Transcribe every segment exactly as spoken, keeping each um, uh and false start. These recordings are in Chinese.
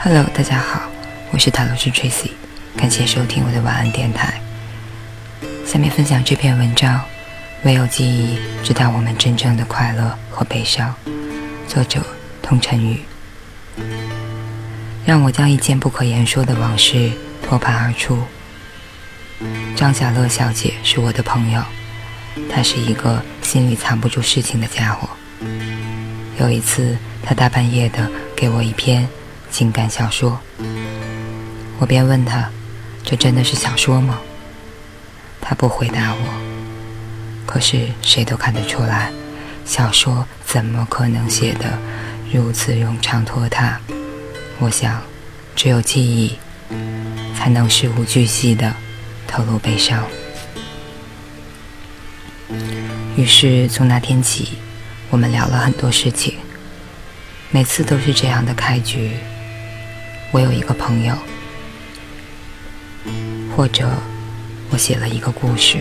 Hello， 大家好，我是塔罗师 Tracy， 感谢收听我的晚安电台。下面分享这篇文章，唯有记忆知道我们真正的快乐和悲伤，作者童晨宇。让我将一件不可言说的往事托盘而出。张小乐小姐是我的朋友，她是一个心里藏不住事情的家伙。有一次，她大半夜的给我一篇情感小说，我便问她：“这真的是小说吗？”她不回答我。可是谁都看得出来，小说怎么可能写得如此冗长拖沓？我想，只有记忆才能事无巨细地透露悲伤。于是从那天起，我们聊了很多事情，每次都是这样的开局。我有一个朋友，或者我写了一个故事，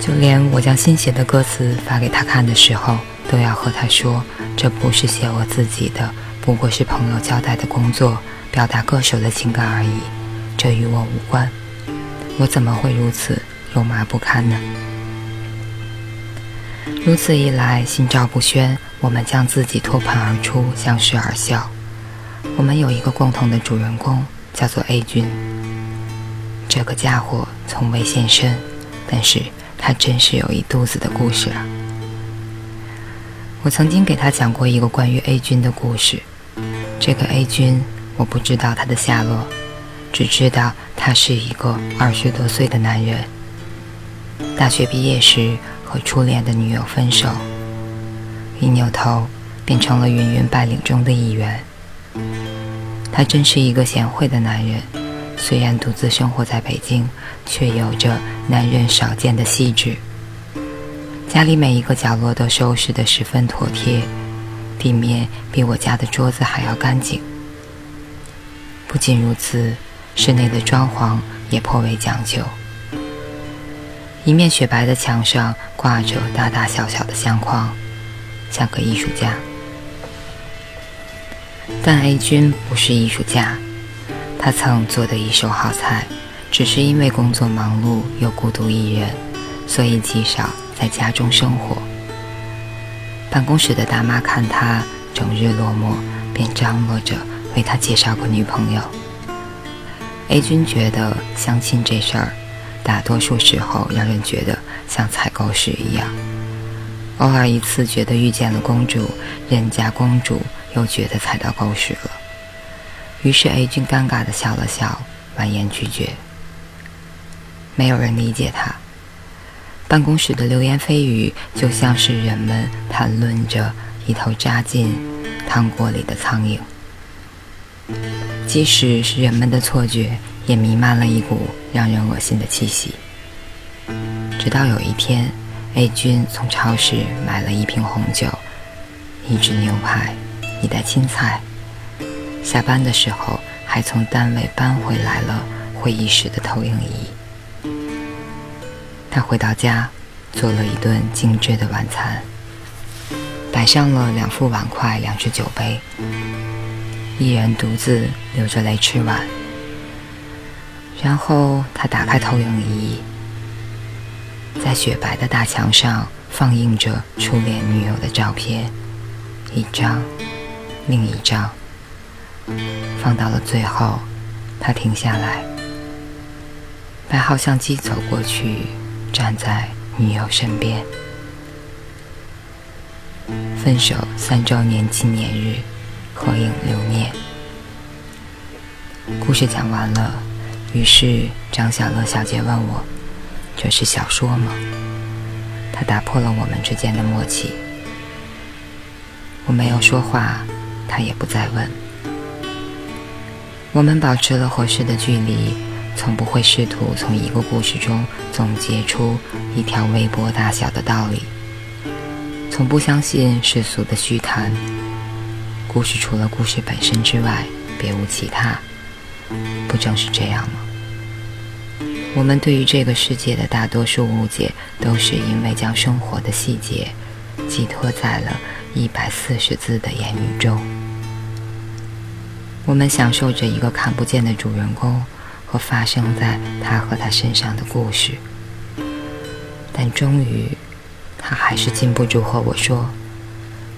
就连我将新写的歌词发给他看的时候，都要和他说，这不是写我自己的，不过是朋友交代的工作，表达歌手的情感而已，这与我无关。我怎么会如此肉麻不堪呢？如此一来，心照不宣，我们将自己托盘而出，相视而笑。我们有一个共同的主人公，叫做 A 君。这个家伙从未现身，但是他真是有一肚子的故事啊！我曾经给他讲过一个关于 A 君的故事。这个 A 君，我不知道他的下落，只知道他是一个二十多岁的男人。大学毕业时和初恋的女友分手，一扭头便成了芸芸白领中的一员。他真是一个贤惠的男人，虽然独自生活在北京，却有着男人少见的细致。家里每一个角落都收拾得十分妥帖，地面比我家的桌子还要干净。不仅如此，室内的装潢也颇为讲究。一面雪白的墙上挂着大大小小的相框，像个艺术家。但 A 君不是艺术家，他曾做的一手好菜，只是因为工作忙碌又孤独一人，所以极少在家中生活。办公室的大妈看他整日落寞，便张罗着为他介绍个女朋友。 A 君觉得相亲这事儿大多数时候让人觉得像采购时一样，偶尔一次觉得遇见了公主，人家公主又觉得踩到狗屎了。于是 A 君尴尬地笑了笑，婉言拒绝。没有人理解他，办公室的流言蜚语就像是人们谈论着一头扎进汤锅里的苍蝇。即使是人们的错觉，也弥漫了一股让人恶心的气息。直到有一天， A 君从超市买了一瓶红酒，一只牛排，一袋青菜，下班的时候还从单位搬回来了会议室的投影仪。他回到家，做了一顿精致的晚餐，摆上了两副碗筷，两只酒杯，一人独自流着泪吃完。然后他打开投影仪，在雪白的大墙上放映着初恋女友的照片，一张，另一张。放到了最后，他停下来，摆好相机走过去，站在女友身边。分手三周年纪念日，合影留念。故事讲完了，于是张小乐小姐问我：“这是小说吗？”她打破了我们之间的默契。我没有说话，她也不再问。我们保持了合适的距离，从不会试图从一个故事中总结出一条微波大小的道理，从不相信世俗的虚谈。故事除了故事本身之外，别无其他。不正是这样吗？我们对于这个世界的大多数误解，都是因为将生活的细节寄托在了一百四十字的言语中。我们享受着一个看不见的主人公和发生在他和他身上的故事，但终于他还是禁不住和我说，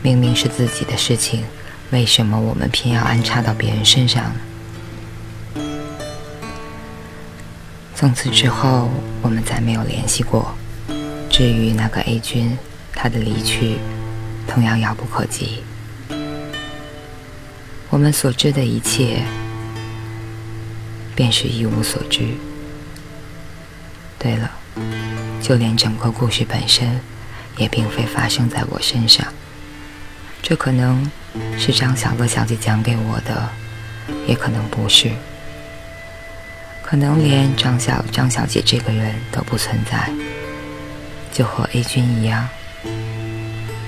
明明是自己的事情，为什么我们偏要安插到别人身上呢？从此之后我们再没有联系过。至于那个 A 君，他的离去同样遥不可及。我们所知的一切便是一无所知。对了，就连整个故事本身也并非发生在我身上，这可能是张小乐小姐讲给我的，也可能不是，可能连张小张小姐这个人都不存在，就和 A 君一样。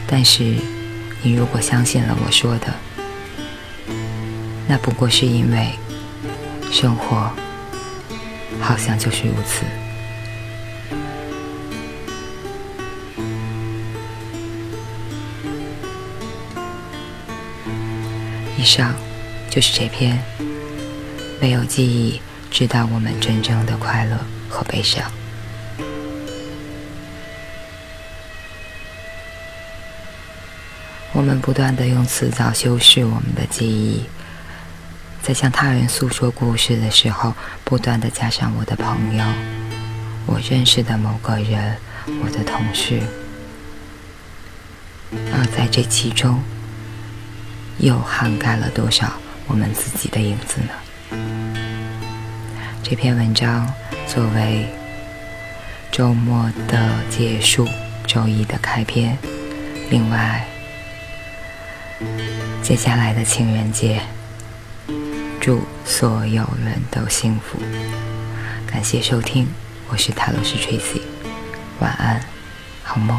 但是你如果相信了我说的，那不过是因为生活好像就是如此。以上就是这篇没有记忆直到我们真正的快乐和悲伤。我们不断地用辞藻修饰我们的记忆，在向他人诉说故事的时候，不断地加上我的朋友，我认识的某个人，我的同事，而在这其中又涵盖了多少我们自己的影子呢？这篇文章作为周末的结束，周一的开篇。另外，接下来的情人节，祝所有人都幸福。感谢收听，我是塔罗师 Tracy， 晚安，好梦。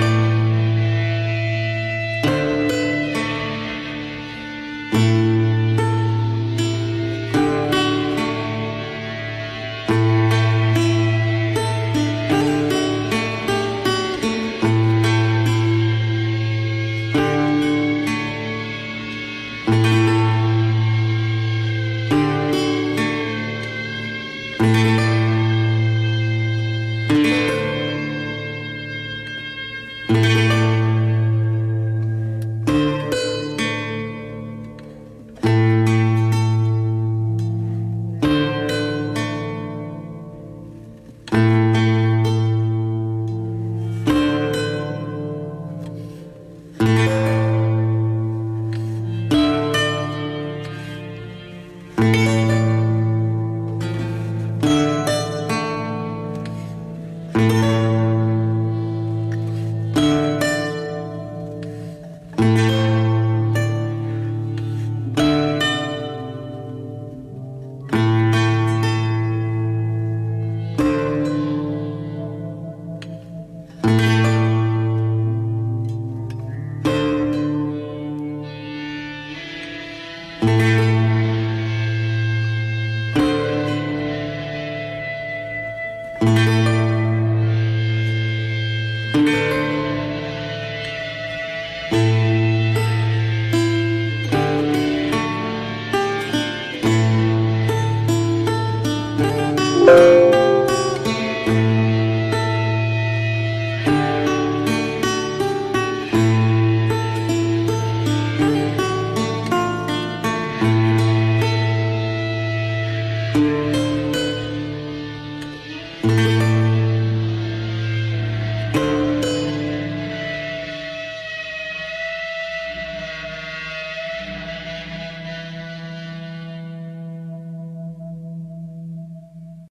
Thank you.